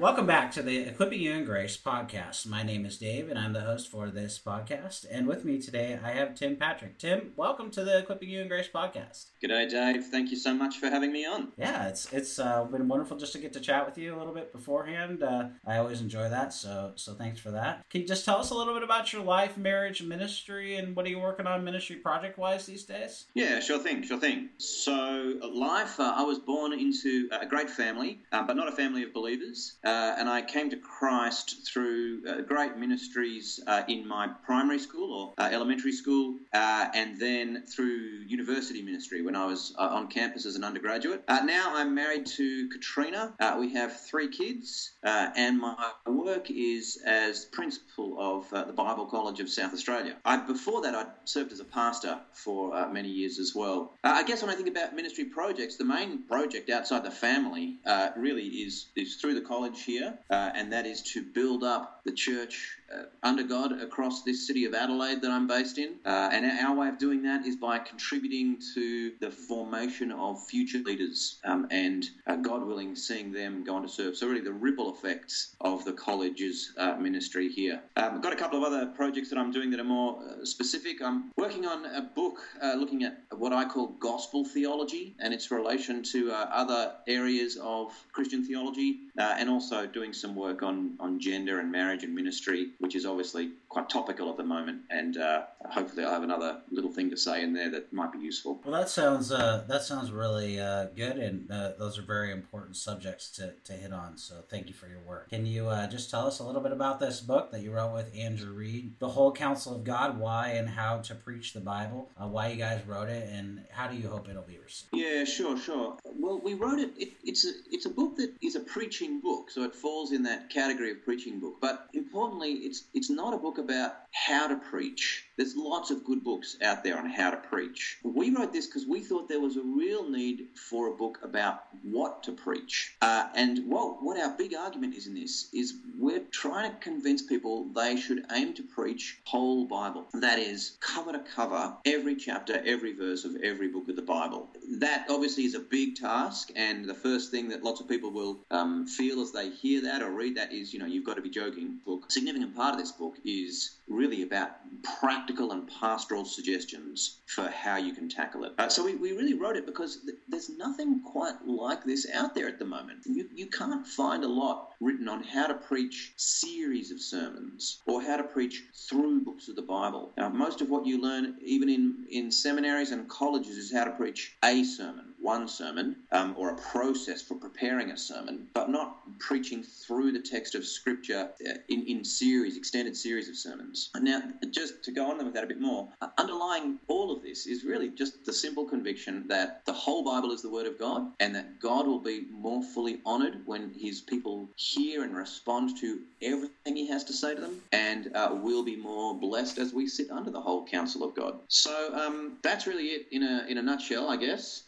Welcome back to the Equipping You in Grace podcast. My name is Dave, and I'm the host for this podcast. And with me today, I have Tim Patrick. Tim, welcome to the Equipping You in Grace podcast. G'day, Dave. Thank you so much for having me on. Yeah, it's been wonderful just to get to chat with you a little bit beforehand. I always enjoy that, so thanks for that. Can you just tell us a little bit about your life, marriage, ministry, and what are you working on ministry project-wise these days? Yeah, sure thing. So, life, I was born into a great family, but not a family of believers. And I came to Christ through great ministries in my primary school or elementary school, and then through university ministry when I was on campus as an undergraduate. Now I'm married to Katrina. We have three kids, and my work is as principal of the Bible College of South Australia. Before that, I served as a pastor for many years as well. I guess when I think about ministry projects, the main project outside the family really is through the college here, and that is to build up the church under God across this city of Adelaide that I'm based in. And our way of doing that is by contributing to the formation of future leaders and, God willing, seeing them go on to serve. So really the ripple effects of the college's ministry here. I've got a couple of other projects that I'm doing that are more specific. I'm working on a book looking at what I call gospel theology and its relation to other areas of Christian theology, and also doing some work on gender and marriage and ministry, which is obviously quite topical at the moment, and hopefully I'll have another little thing to say in there that might be useful. Well, that sounds really good, and those are very important subjects to hit on, so thank you for your work. Can you just tell us a little bit about this book that you wrote with Andrew Reed, The Whole Council of God, Why and How to Preach the Bible, why you guys wrote it, and how do you hope it'll be received? Yeah, sure. Well, we wrote it. It's a book that is a preaching book. So it falls in that category of preaching book. But importantly, it's not a book about how to preach. There's lots of good books out there on how to preach. We wrote this because we thought there was a real need for a book about what to preach. And what our big argument is in this is we're trying to convince people they should aim to preach whole Bible. That is, cover to cover, every chapter, every verse of every book of the Bible. That obviously is a big task, and the first thing that lots of people will feel as they hear that or read that is, you've got to be joking. Look, a significant part of this book is really about practical and pastoral suggestions for how you can tackle it. So we really wrote it because there's nothing quite like this out there at the moment. You can't find a lot written on how to preach series of sermons or how to preach through books of the Bible. Now, most of what you learn, even in seminaries and colleges, is how to preach a sermon, one sermon, or a process for preparing a sermon, but not preaching through the text of Scripture in series, extended series of sermons. Now, just to go on with that a bit more, underlying all of this is really just the simple conviction that the whole Bible is the Word of God, and that God will be more fully honoured when His people hear and respond to everything He has to say to them, and we'll be more blessed as we sit under the whole counsel of God. So that's really it in a nutshell, I guess.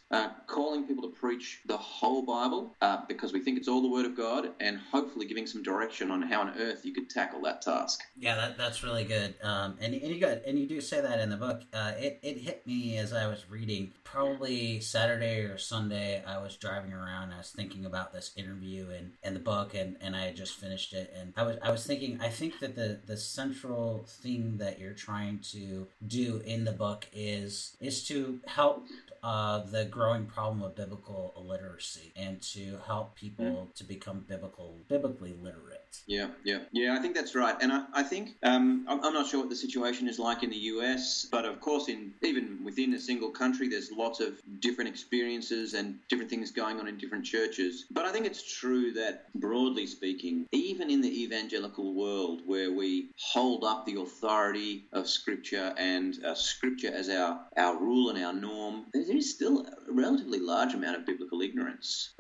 Calling people to preach the whole Bible because we think it's all the Word of God, and hopefully giving some direction on how on earth you could tackle that task. Yeah, that's really good. And you do say that in the book. It hit me as I was reading. Probably Saturday or Sunday, I was driving around and I was thinking about this interview and the book, and I had just finished it, and I was thinking, I think that the central theme that you're trying to do in the book is to help the growing problem of biblical illiteracy, and to help people to become biblically literate. Yeah, I think that's right. And I think, I'm not sure what the situation is like in the US, but of course, even within a single country, there's lots of different experiences and different things going on in different churches. But I think it's true that, broadly speaking, even in the evangelical world, where we hold up the authority of Scripture and Scripture as our rule and our norm, there's there is still a relatively large amount of biblical ignorance.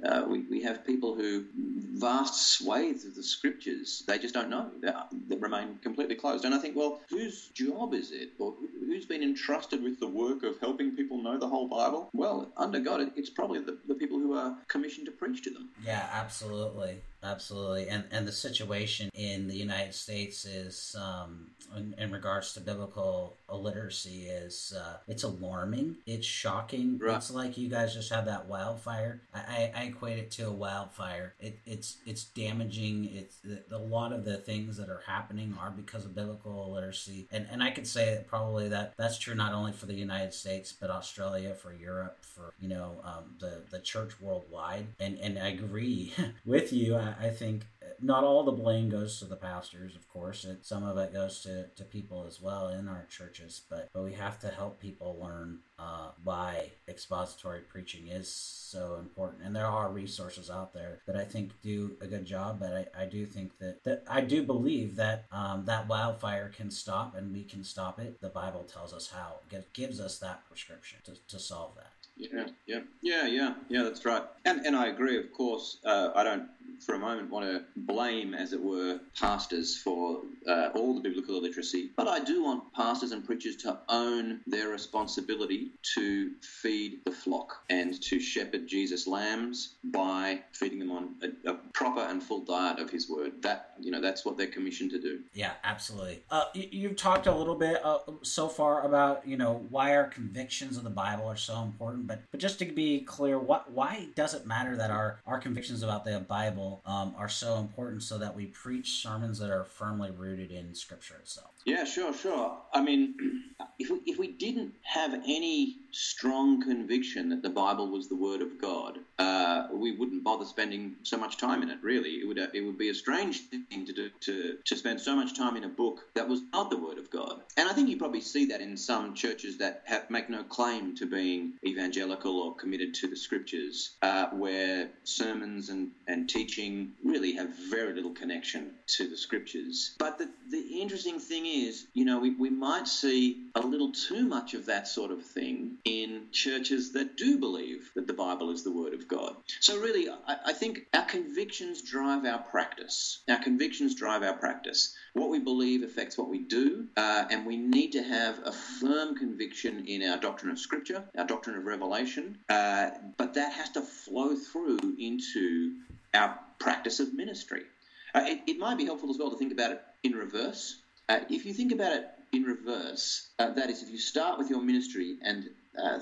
We have people who, vast swathes of the scriptures, they just don't know, they remain completely closed. And I think, well, whose job is it, or who's been entrusted with the work of helping people know the whole Bible? Well, under God, it's probably the people who are commissioned to preach to them. Yeah, absolutely. Absolutely. And the situation in the United States is, in regards to biblical illiteracy, is it's alarming. It's shocking. Right. It's like you guys just had that wildfire. I equate it to a wildfire. It's damaging. A lot of the things that are happening are because of biblical illiteracy. And I could say that probably that's true not only for the United States, but Australia, for Europe, for, the church worldwide. And I agree with you. I think not all the blame goes to the pastors, of course. Some of it goes to people as well in our churches. But we have to help people learn why expository preaching is so important. And there are resources out there that I think do a good job. But I do think that I do believe that that wildfire can stop, and we can stop it. The Bible tells us how. It gives us that prescription to solve that. Yeah, that's right. And I agree, of course. I don't for a moment want to blame, as it were, pastors for all the biblical illiteracy, but I do want pastors and preachers to own their responsibility to feed the flock and to shepherd Jesus' lambs by feeding them on a proper and full diet of his word. That, that's what they're commissioned to do. Yeah, absolutely. You've talked a little bit so far about, why our convictions of the Bible are so important, but just to be clear, why does it matter that our convictions about the Bible are so important, so that we preach sermons that are firmly rooted in Scripture itself? Yeah, sure. I mean, if we didn't have any strong conviction that the Bible was the Word of God, we wouldn't bother spending so much time in it, really. It would be a strange thing to do, to spend so much time in a book that was not the Word of God. And I think you probably see that in some churches that make no claim to being evangelical or committed to the Scriptures, where sermons and teaching really have very little connection to the Scriptures. But the interesting thing is, we might see a little too much of that sort of thing in churches that do believe that the Bible is the Word of God. So really, I think our convictions drive our practice. What we believe affects what we do, and we need to have a firm conviction in our doctrine of Scripture, our doctrine of revelation, but that has to flow through into our practice of ministry. It might be helpful as well to think about it in reverse. If you think about it in reverse, that is, if you start with your ministry and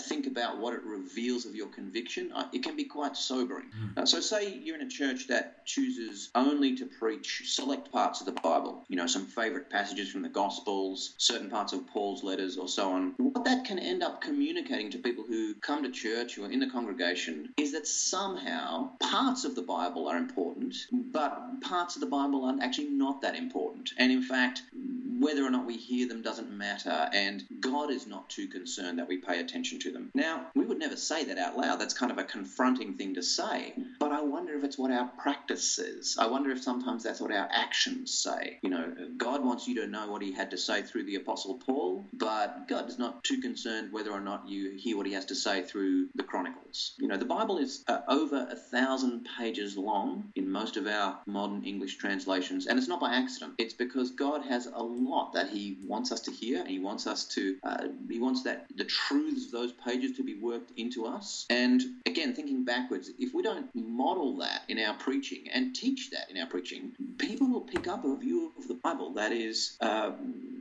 think about what it reveals of your conviction, it can be quite sobering. So say you're in a church that chooses only to preach select parts of the Bible, some favorite passages from the Gospels, certain parts of Paul's letters, or so on. What that can end up communicating to people who come to church, who are in the congregation, is that somehow parts of the Bible are important, but parts of the Bible are actually not that important. And in fact, whether or not we hear them doesn't matter, and God is not too concerned that we pay attention to them. Now, we would never say that out loud. That's kind of a confronting thing to say, but I wonder if it's what our practice says. I wonder if sometimes that's what our actions say. God wants you to know what he had to say through the Apostle Paul, but God is not too concerned whether or not you hear what he has to say through the Chronicles. The Bible is over 1,000 pages long in most of our modern English translations, and it's not by accident. It's because God has a lot that he wants us to hear, and he wants us to the truths of those pages to be worked into us. And again, thinking backwards, if we don't model that in our preaching and teach that in our preaching, people will pick up a view of the Bible that is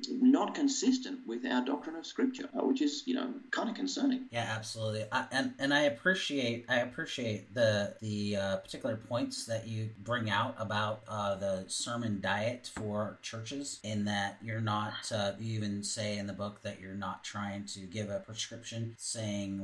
not consistent with our doctrine of Scripture, which is kind of concerning. Yeah, absolutely. And I appreciate the particular points that you bring out about the sermon diet for churches, in that you're not you even say in the book that you're not trying to give a prescription saying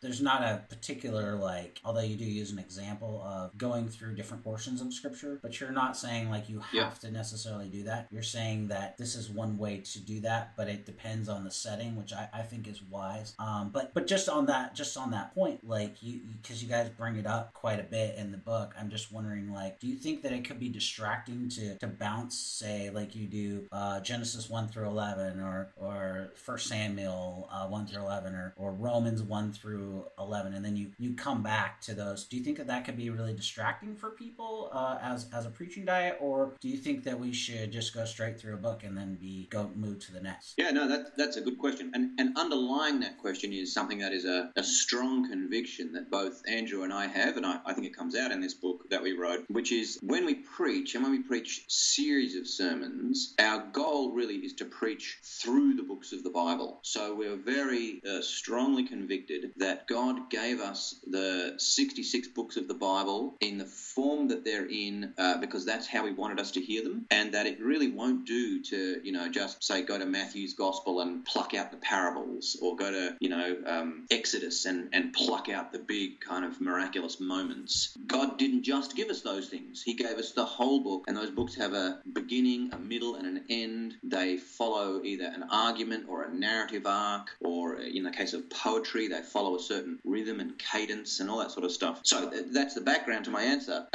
there's not a particular, although you do use an example of going through different portions of Scripture, but you're not saying you have to necessarily do that. You're saying that this is one way to do that, but it depends on the setting, which I think is wise. But just on that point, like, you, because you guys bring it up quite a bit in the book, I'm just wondering, like, do you think that it could be distracting to bounce, say, like you do Genesis 1-11 or 1 Samuel 1-11 or Romans 1-11, and then you come back to those? Do you think that could be really distracting for people as a preaching diet, or do you think that we should just go straight through a book and then move to the next? Yeah, no, that's a good question, and underlying that question is something that is a strong conviction that both Andrew and I have, and I think it comes out in this book that we wrote, which is when we preach series of sermons, our goal really is to preach through the books of the Bible. So we're very strongly convicted that God gave us the 66 books of the Bible in the form that they're in because that's how he wanted us to hear them, and that it really won't do to, just say go to Matthew's Gospel and pluck out the parables, or go to, Exodus and pluck out the big kind of miraculous moments. God didn't just give us those things. He gave us the whole book, and those books have a beginning, a middle, and an end. They follow either an argument or a narrative arc, or in the case of poetry, they follow a certain rhythm and cadence and all that sort of stuff. So that's the background to my answer.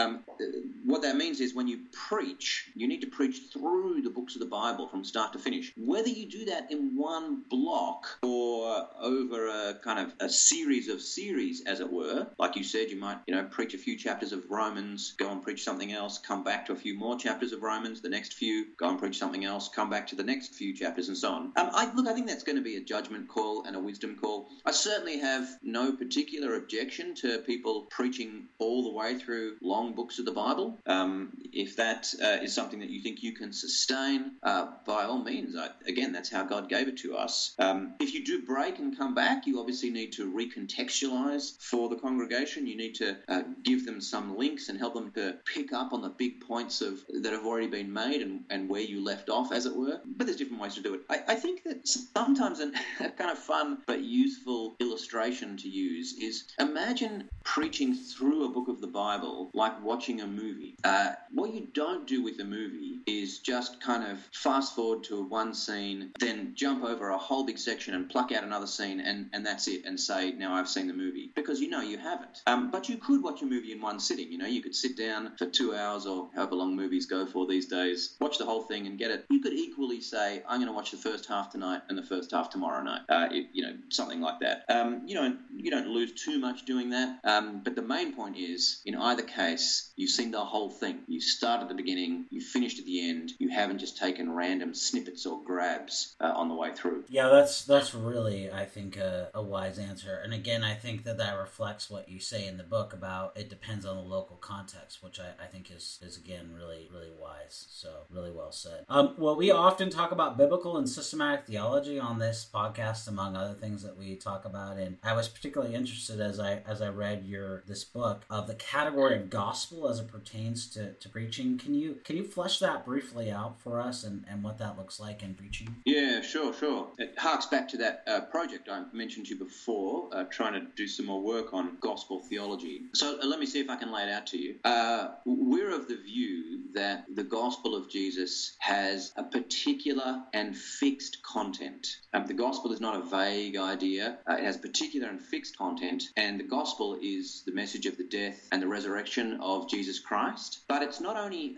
What that means is when you preach, you need to preach through the books of the Bible from start to finish. Whether you do that in one block or over a kind of a series of series, as it were, like you said, you might, preach a few chapters of Romans, go and preach something else, come back to a few more chapters of Romans, the next few, go and preach something else, come back to the next few chapters, and so on. I think that's going to be a judgment call and a wisdom call. I certainly have no particular objection to people preaching all the way through long books of the Bible. If that is something that you think you can sustain, by all means, again, that's how God gave it to us. If you do break and come back, you obviously need to recontextualize for the congregation. You need to give them some links and help them to pick up on the big points that have already been made and where you left off, as it were. But there's different ways to do it. I think that sometimes a kind of fun but useful illustration to use is, imagine preaching through a book of the Bible like watching a movie. What you don't do with a movie is just kind of fast forward to one scene, then jump over a whole big section and pluck out another scene and that's it, and say, now I've seen the movie, because you haven't. But you could watch a movie in one sitting. You could sit down for 2 hours, or however long movies go for these days, watch the whole thing and get it. You could equally say, I'm going to watch the first half tonight and the first half tomorrow night, something like that. You don't lose too much doing that. But the main point is, in either case, you've seen the whole thing. You start at the beginning, you finished at the end. You haven't just taken random snippets or grabs on the way through. Yeah, that's really, I think, a wise answer. And again, I think that reflects what you say in the book about it depends on the local context, which I think is again really, really wise. So really well said. Well, we often talk about biblical and systematic theology on this podcast, among other things that we talk about. And I was particularly interested as I read this book of the category of gospel as it pertains to preaching. Can you flesh that briefly out for us and what that looks like in preaching? Yeah, sure. It harks back to that project I mentioned to you before, trying to do some more work on gospel theology. So let me see if I can lay it out to you. We're of the view that the gospel of Jesus has a particular and fixed content. The gospel is not a vague idea. It has particular and fixed content, and the gospel is the message of the death and the resurrection of Jesus Christ. But it's not only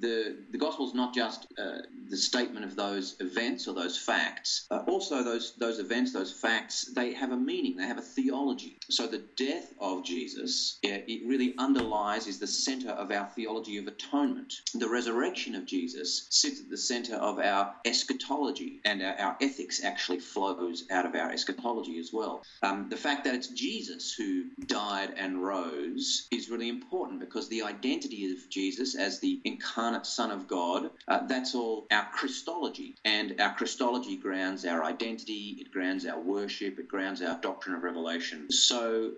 the gospel is not just the statement of those events or those facts. Also, those events, those facts, they have a meaning. They have a theology. So the death of Jesus, it really underlies, is the center of our theology of atonement. The resurrection of Jesus sits at the center of our eschatology, and our ethics actually flows out of our eschatology as well. The fact that it's Jesus who died and rose is really important, because the identity of Jesus as the incarnate Son of God, that's all our Christology. And our Christology grounds our identity, it grounds our worship, it grounds our doctrine of revelation. So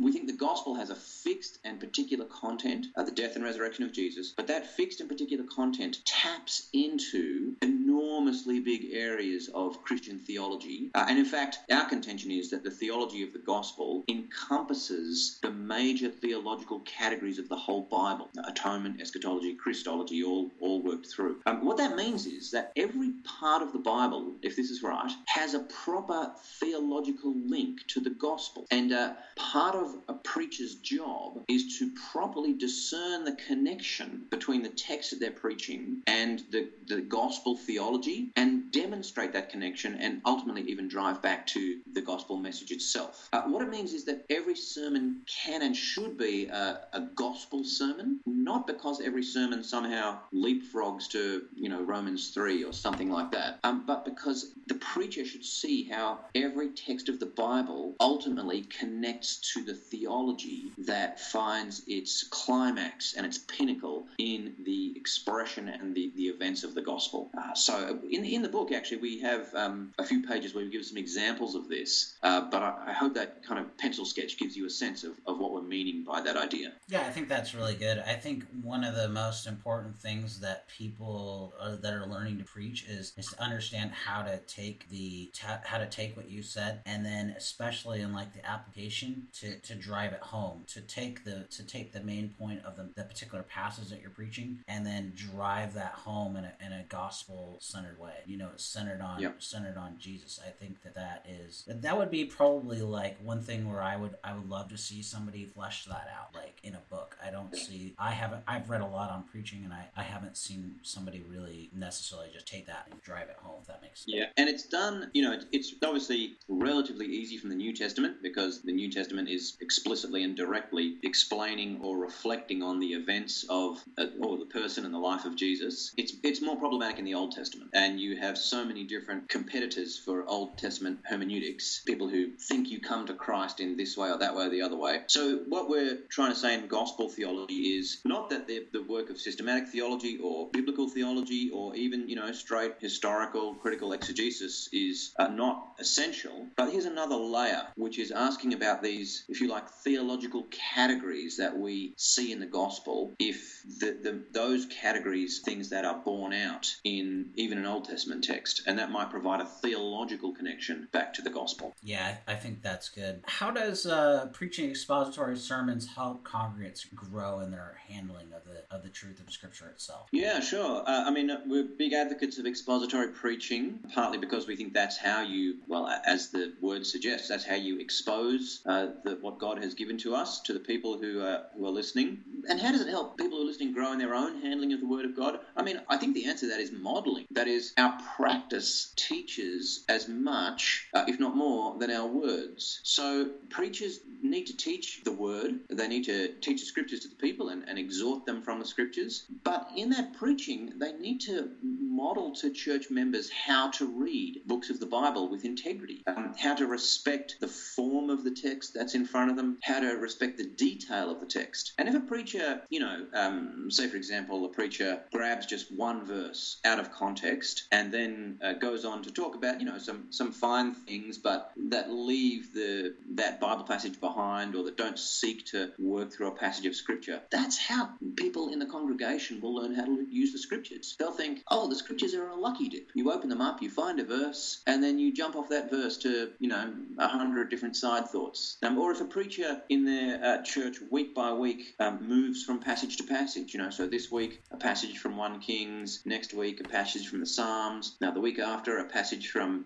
we think the gospel has a fixed and particular content, the death and resurrection of Jesus, but that fixed and particular content taps into enormous enormously big areas of Christian theology. And in fact, our contention is that the theology of the gospel encompasses the major theological categories of the whole Bible. Atonement, eschatology, Christology, all worked through. What that means is that every part of the Bible, if this is right, has a proper theological link to the gospel. And part of a preacher's job is to properly discern the connection between the text that they're preaching and the gospel theology, and demonstrate that connection and ultimately even drive back to the gospel message itself. What it means is that every sermon can and should be a gospel sermon, not because every sermon somehow leapfrogs to, Romans 3 or something like that, but because the preacher should see how every text of the Bible ultimately connects to the theology that finds its climax and its pinnacle in the expression and the events of the gospel. So in the book, actually, we have a few pages where we give some examples of this, but I hope that kind of pencil sketch gives you a sense of what we're meaning by that idea. Yeah, I think that's really good. I think one of the most important things that people that are learning to preach is to understand how to take how to take what you said, and then especially in like the application to drive it home, to take the main point of the particular passage that you're preaching, and then drive that home in a gospel-centered way. Centered on centered on Jesus. I think that would be probably like one thing where I would love to see somebody flesh that out, like in a book. I've read a lot on preaching, and I haven't seen somebody really necessarily just take that and drive it home, if that makes sense. Yeah, and it's done, it's obviously relatively easy from the New Testament, because the New Testament is explicitly and directly explaining or reflecting on the events of or the person and the life of Jesus. It's more problematic in the Old Testament, and you have so many different competitors for Old Testament hermeneutics, people who think you come to Christ in this way or that way or the other way. So what we're trying to say in gospel theology is not that they're the work of systematic theology or biblical theology or even, straight historical critical exegesis is not essential. But here's another layer, which is asking about these, if you like, theological categories that we see in the gospel, if those categories, things that are borne out in even an Old Testament text, and that might provide a theological connection back to the gospel. Yeah, I think that's good. How does preaching expository sermons help congregants grow in their handling of the truth of Scripture itself? Yeah, sure. We're big advocates of expository preaching, partly because we think that's how you, as the word suggests, that's how you expose what God has given to us, to the people who are listening. And how does it help people who are listening grow in their own handling of the Word of God? I think the answer to that is modeling. That is, our practice teaches as much, if not more, than our words. So preachers need to teach the Word. They need to teach the Scriptures to the people and exhort them from the Scriptures. But in that preaching, they need to model to church members how to read books of the Bible with integrity, how to respect the form of the text that's in front of them, how to respect the detail of the text. And if a preacher, say for example, a preacher grabs just one verse out of context and then goes on to talk about, some fine things, but that leave that Bible passage behind, or that don't seek to work through a passage of Scripture, that's how people in the congregation will learn how to use the Scriptures. They'll think, oh, the Scriptures are a lucky dip. You open them up, you find a verse, and then you jump off that verse to, 100 different side thoughts. Or if a preacher in their church week by week moves from passage to passage, so this week a passage from 1 Kings, next week a passage from the Psalms, now the week after a passage from,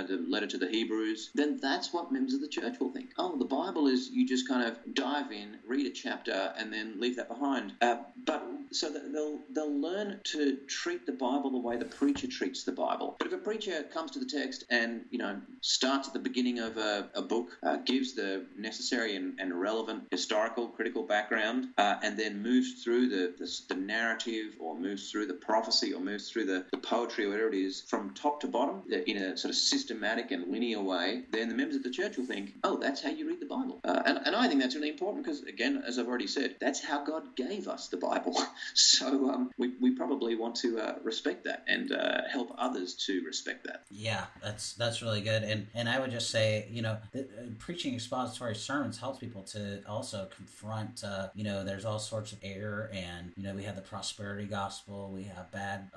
the letter to the Hebrews, then that's what members of the church will think. Oh, the Bible is you just kind of dive in, read a chapter, and then leave that behind. So that they'll learn to treat the Bible the way the preacher treats the Bible. But if a preacher comes to the text and, starts at the beginning of a book, gives the necessary and relevant historical, critical background, and then moves through the narrative, or moves through the prophecy, or moves through the poetry, or whatever it is, from top to bottom in a sort of systematic and linear way, then the members of the church will think, oh, that's how you read the Bible. And I think that's really important because, again, as I've already said, that's how God gave us the Bible. So we probably want to respect that. that and help others to respect that. Yeah, that's really good. And I would just say, you know, preaching expository sermons helps people to also confront, you know, there's all sorts of error, and, you know, we have the prosperity gospel, we have bad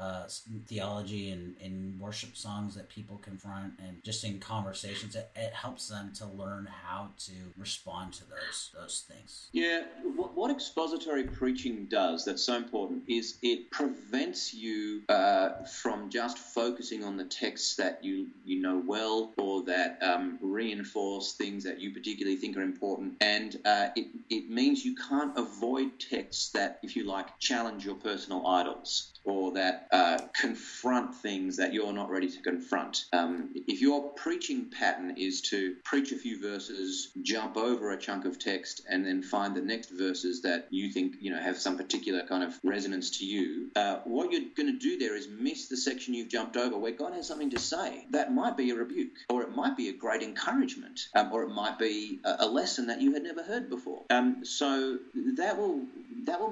theology and worship songs that people confront, and just in conversations, it helps them to learn how to respond to those things. Yeah, what expository preaching does that's so important is it prevents you from just focusing on the texts that you know well, or that reinforce things that you particularly think are important, and it means you can't avoid texts that, if you like, challenge your personal idols, or that confront things that you're not ready to confront. If your preaching pattern is to preach a few verses, jump over a chunk of text, and then find the next verses that you think, you know, have some particular kind of resonance to you, what you're going to do there is miss the section you've jumped over where God has something to say. That might be a rebuke, or it might be a great encouragement, or it might be a lesson that you had never heard before. So that will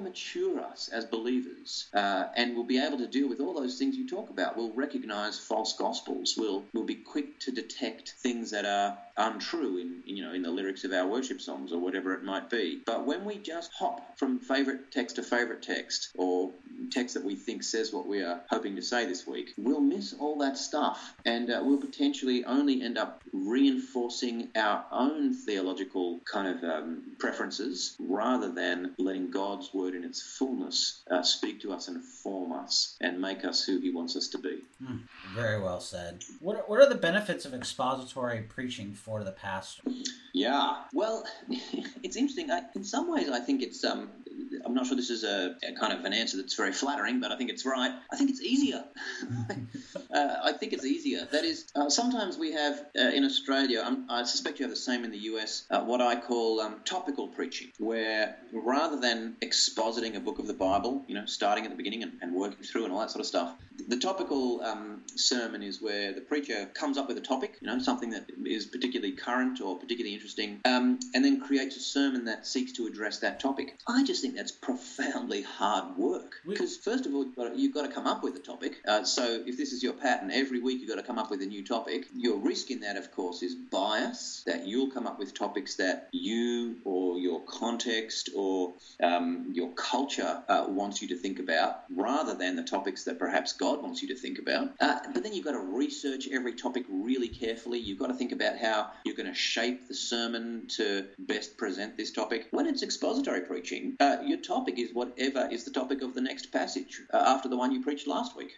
mature us as believers, and we'll be able to deal with all those things you talk about. We'll recognize false gospels. We'll be quick to detect things that are untrue in the lyrics of our worship songs or whatever it might be. But when we just hop from favorite text to favorite text, or text that we think says what we are hoping to say this week, we'll miss all that stuff, and we'll potentially only end up reinforcing our own theological kind of preferences rather than letting God's word in its fullness speak to us and form us and make us who he wants us to be. Very well said. What are the benefits of expository preaching for the pastor? Yeah, well, it's interesting. In some ways, I think it's I'm not sure this is a kind of an answer that's very flattering, but I think it's right. I think it's easier. That is, sometimes we have in Australia, I suspect you have the same in the US, what I call topical preaching, where rather than expositing a book of the Bible, you know, starting at the beginning and working through and all that sort of stuff, the topical sermon is where the preacher comes up with a topic, you know, something that is particularly current or particularly interesting, and then creates a sermon that seeks to address that topic. I just think that's profoundly hard work, because first of all, you've got to come up with a topic. So if this is your pattern, every week you've got to come up with a new topic. Your risk in that, of course, is bias, that you'll come up with topics that you or your context or your culture wants you to think about, rather than the topics that perhaps God wants you to think about. But then you've got to research every topic really carefully. You've got to think about how you're going to shape the sermon to best present this topic. When it's expository preaching, your topic is whatever is the topic of the next passage after the one you preached last week.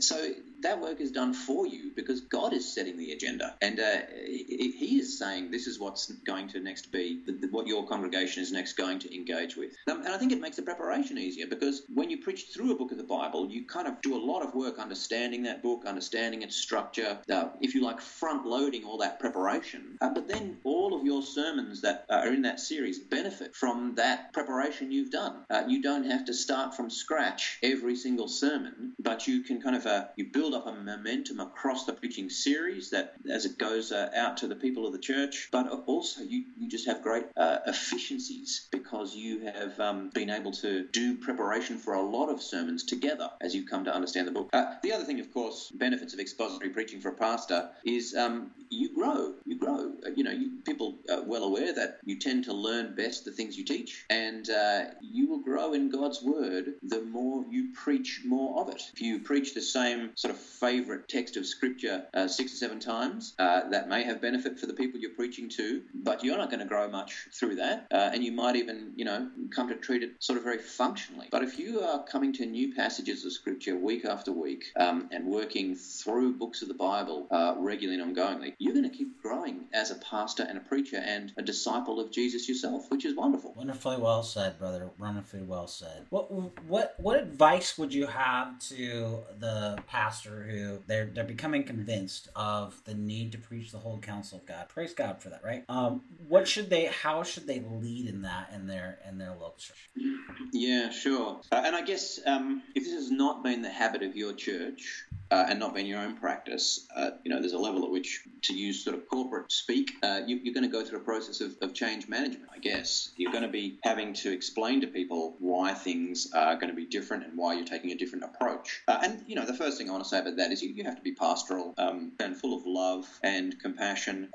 So that work is done for you because God is setting the agenda, and he is saying this is what's going to next be, what your congregation is next going to engage with. And I think it makes the preparation easier, because when you preach through a book of the Bible, you kind of do a lot of work understanding that book, understanding its structure, if you like, front-loading all that preparation. But then all of your sermons that are in that series benefit from that preparation you've done. You don't have to start from scratch every single sermon, but you can kind of you build up a momentum across the preaching series that as it goes out to the people of the church, but also you just have great efficiencies because you have been able to do preparation for a lot of sermons together as you come to understand the book. The other thing, of course, benefits of expository preaching for a pastor is you grow. You know, people are well aware that you tend to learn best the things you teach, and you will grow in God's word the more you preach more of it. If you preach the same sort of favorite text of scripture 6 or 7 times, that may have benefit for the people you're preaching to, but you're not going to grow much through that, and you might even, you know, come to treat it sort of very functionally. But if you are coming to new passages of scripture week after week and working through books of the Bible regularly and ongoingly, you're going to keep growing as a pastor and a preacher and a disciple of Jesus yourself, which is wonderful. Wonderfully well said, brother. Wonderfully well said. What advice would you have to the pastor who they're becoming convinced of the need to preach the whole counsel of God? Praise God for that, right? How should they lead in that in their local church? Yeah, sure. And I guess if this has not been the habit of your church, and not being your own practice, there's a level at which, to use sort of corporate speak, you're going to go through a process of change management, I guess. You're going to be having to explain to people why things are going to be different and why you're taking a different approach. And the first thing I want to say about that is you have to be pastoral and full of love and compassion.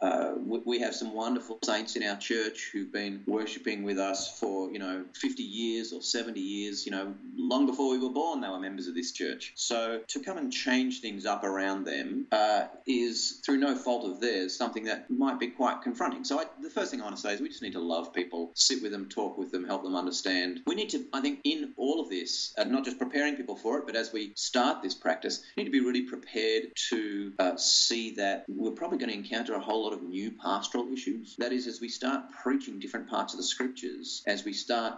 We have some wonderful saints in our church who've been worshipping with us for, 50 years or 70 years, long before we were born, they were members of this church. So to come and change things up around them is, through no fault of theirs, something that might be quite confronting. So the first thing I want to say is we just need to love people, sit with them, talk with them, help them understand. We need to, I think, in all of this, not just preparing people for it, but as we start this practice, we need to be really prepared to see that we're probably going to encounter a whole lot of new pastoral issues. That is, as we start preaching different parts of the scriptures, as we start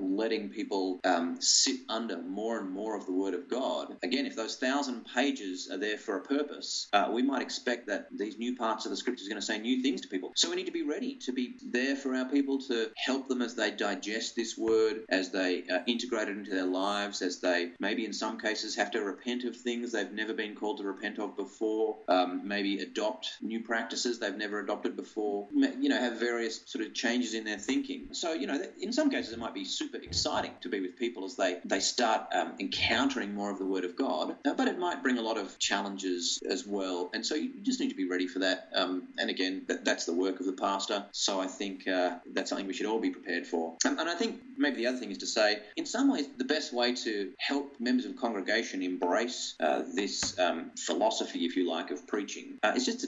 letting people sit under more and more of the Word of God, again, if those 1,000 pages are there for a purpose, we might expect that these new parts of the scripture is going to say new things to people. So we need to be ready to be there for our people, to help them as they digest this word, as they integrate it into their lives, as they maybe in some cases have to repent of things they've never been called to repent of before, maybe adopt new practices they've never adopted before, have various sort of changes in their thinking. So, in some cases it might be super exciting to be with people as they start encountering more of the Word of God, but it might bring a lot of challenges as well, and so you just need to be ready for that, and again, that's the work of the pastor. So I think that's something we should all be prepared for. And I think maybe the other thing is to say, in some ways, the best way to help members of the congregation embrace this philosophy, if you like, of preaching is just to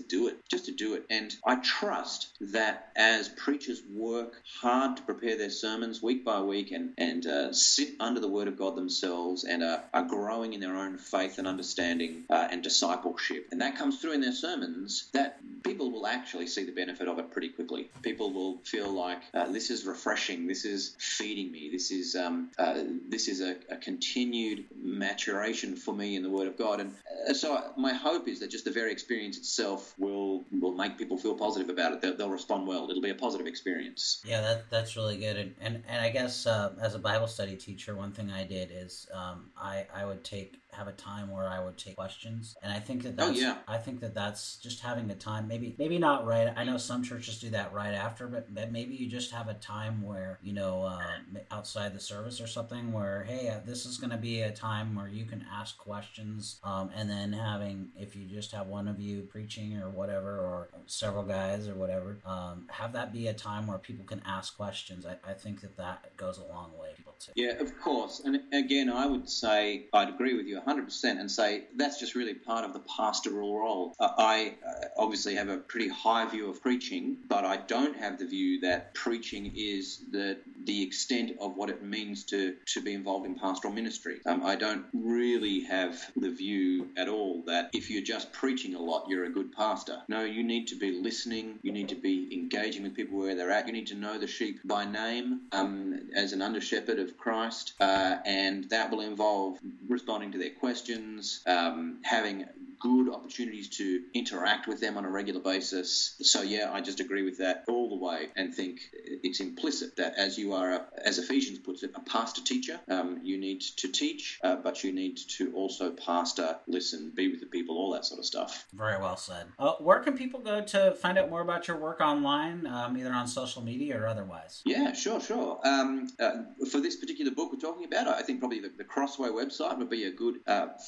do it. And I trust that as preachers work hard to prepare their sermons week by week and sit under the Word of God themselves and are growing in their own faith and understanding and discipleship, and that comes through in their sermons, that people will actually see the benefit of it pretty quickly. People will feel like this is refreshing, this is feeding me, this is a continued maturation for me in the Word of God. And so my hope is that just the very experience itself will make people feel positive about it. They'll respond well. It'll be a positive experience. Yeah, that's really good. And I guess as a Bible study teacher, one thing I did is I would have a time where I would take questions, and I think that that's, I think that that's just having a time, maybe not right. I know some churches do that right after, but maybe you just have a time where, outside the service or something, where, hey, this is going to be a time where you can ask questions, and then if you just have one of you preaching or whatever, or several guys or whatever, have that be a time where people can ask questions. I think that goes a long way. Yeah, of course. And again, I would say I'd agree with you 100% and say that's just really part of the pastoral role. I obviously have a pretty high view of preaching, but I don't have the view that preaching is the extent of what it means to be involved in pastoral ministry. I don't really have the view at all that if you're just preaching a lot, you're a good pastor. No, you need to be listening. You need to be engaging with people where they're at. You need to know the sheep by name as an under-shepherd of Christ, and that will involve responding to their questions, having good opportunities to interact with them on a regular basis. So yeah, I just agree with that all the way, and think it's implicit that as you are, as Ephesians puts it, a pastor-teacher, you need to teach, but you need to also pastor, listen, be with the people, all that sort of stuff. Very well said. Where can people go to find out more about your work online, either on social media or otherwise? Yeah, sure. For this particular book we're talking about, I think probably the Crossway website would be a good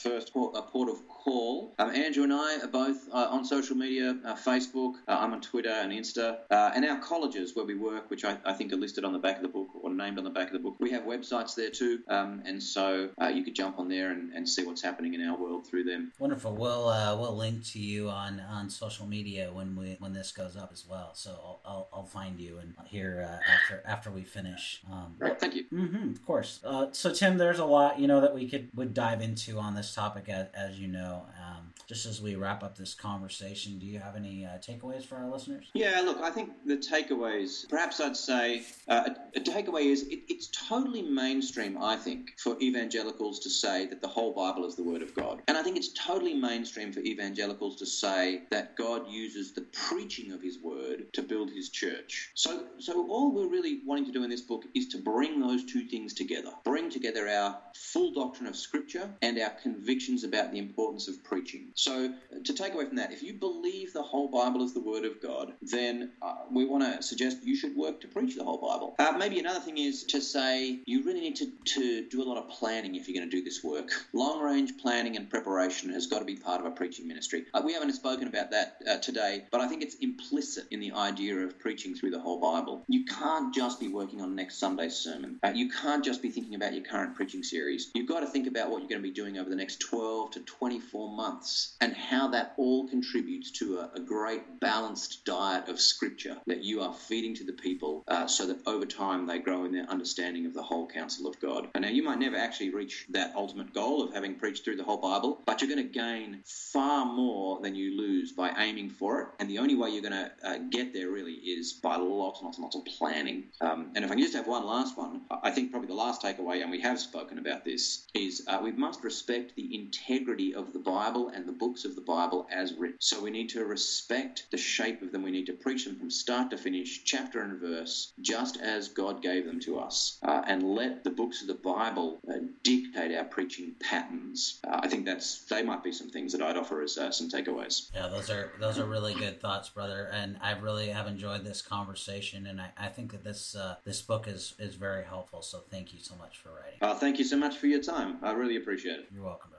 first port of call. Andrew and I are both on social media, Facebook, I'm on Twitter and Insta, and our colleges where we work, which I think are listed on the back of the book or named on the back of the book. We have websites there too, and so you could jump on there and see what's happening in our world through them. Wonderful. We'll link to you on social media when this goes up as well. So I'll find you and here after we finish. Right, thank you. Mm-hmm, of course. So Tim, there's a lot that we would dive into on this topic, as you know. just as we wrap up this conversation, do you have any takeaways for our listeners? Yeah, look, I think the takeaways, perhaps I'd say a takeaway is it's totally mainstream, I think, for evangelicals to say that the whole Bible is the Word of God. And I think it's totally mainstream for evangelicals to say that God uses the preaching of His Word to build His church. So all we're really wanting to do in this book is to bring those two things together, bring together our full doctrine of Scripture and our convictions about the importance of preaching. So to take away from that, if you believe the whole Bible is the Word of God, then we want to suggest you should work to preach the whole Bible. Maybe another thing is to say you really need to do a lot of planning if you're going to do this work. Long-range planning and preparation has got to be part of a preaching ministry. We haven't spoken about that today, but I think it's implicit in the idea of preaching through the whole Bible. You can't just be working on next Sunday's sermon. You can't just be thinking about your current preaching series. You've got to think about what you're going to be doing over the next 12 to 24 months and how that all contributes to a great balanced diet of Scripture that you are feeding to the people so that over time they grow in their understanding of the whole counsel of God. And now, you might never actually reach that ultimate goal of having preached through the whole Bible, but you're going to gain far more than you lose by aiming for it. And the only way you're going to get there really is by lots and lots and lots of planning. And if I can just have one last one, I think probably the last takeaway, and we have spoken about this, is we must respect the integrity of the Bible and the books of the Bible as written. So we need to respect the shape of them. We need to preach them from start to finish, chapter and verse, just as God gave them to us, and let the books of the Bible dictate our preaching patterns. I think they might be some things that I'd offer as some takeaways. Yeah, those are really good thoughts, brother. And I really have enjoyed this conversation, and I think that this book is very helpful. So thank you so much for writing. Thank you so much for your time. I really appreciate it. You're welcome, brother.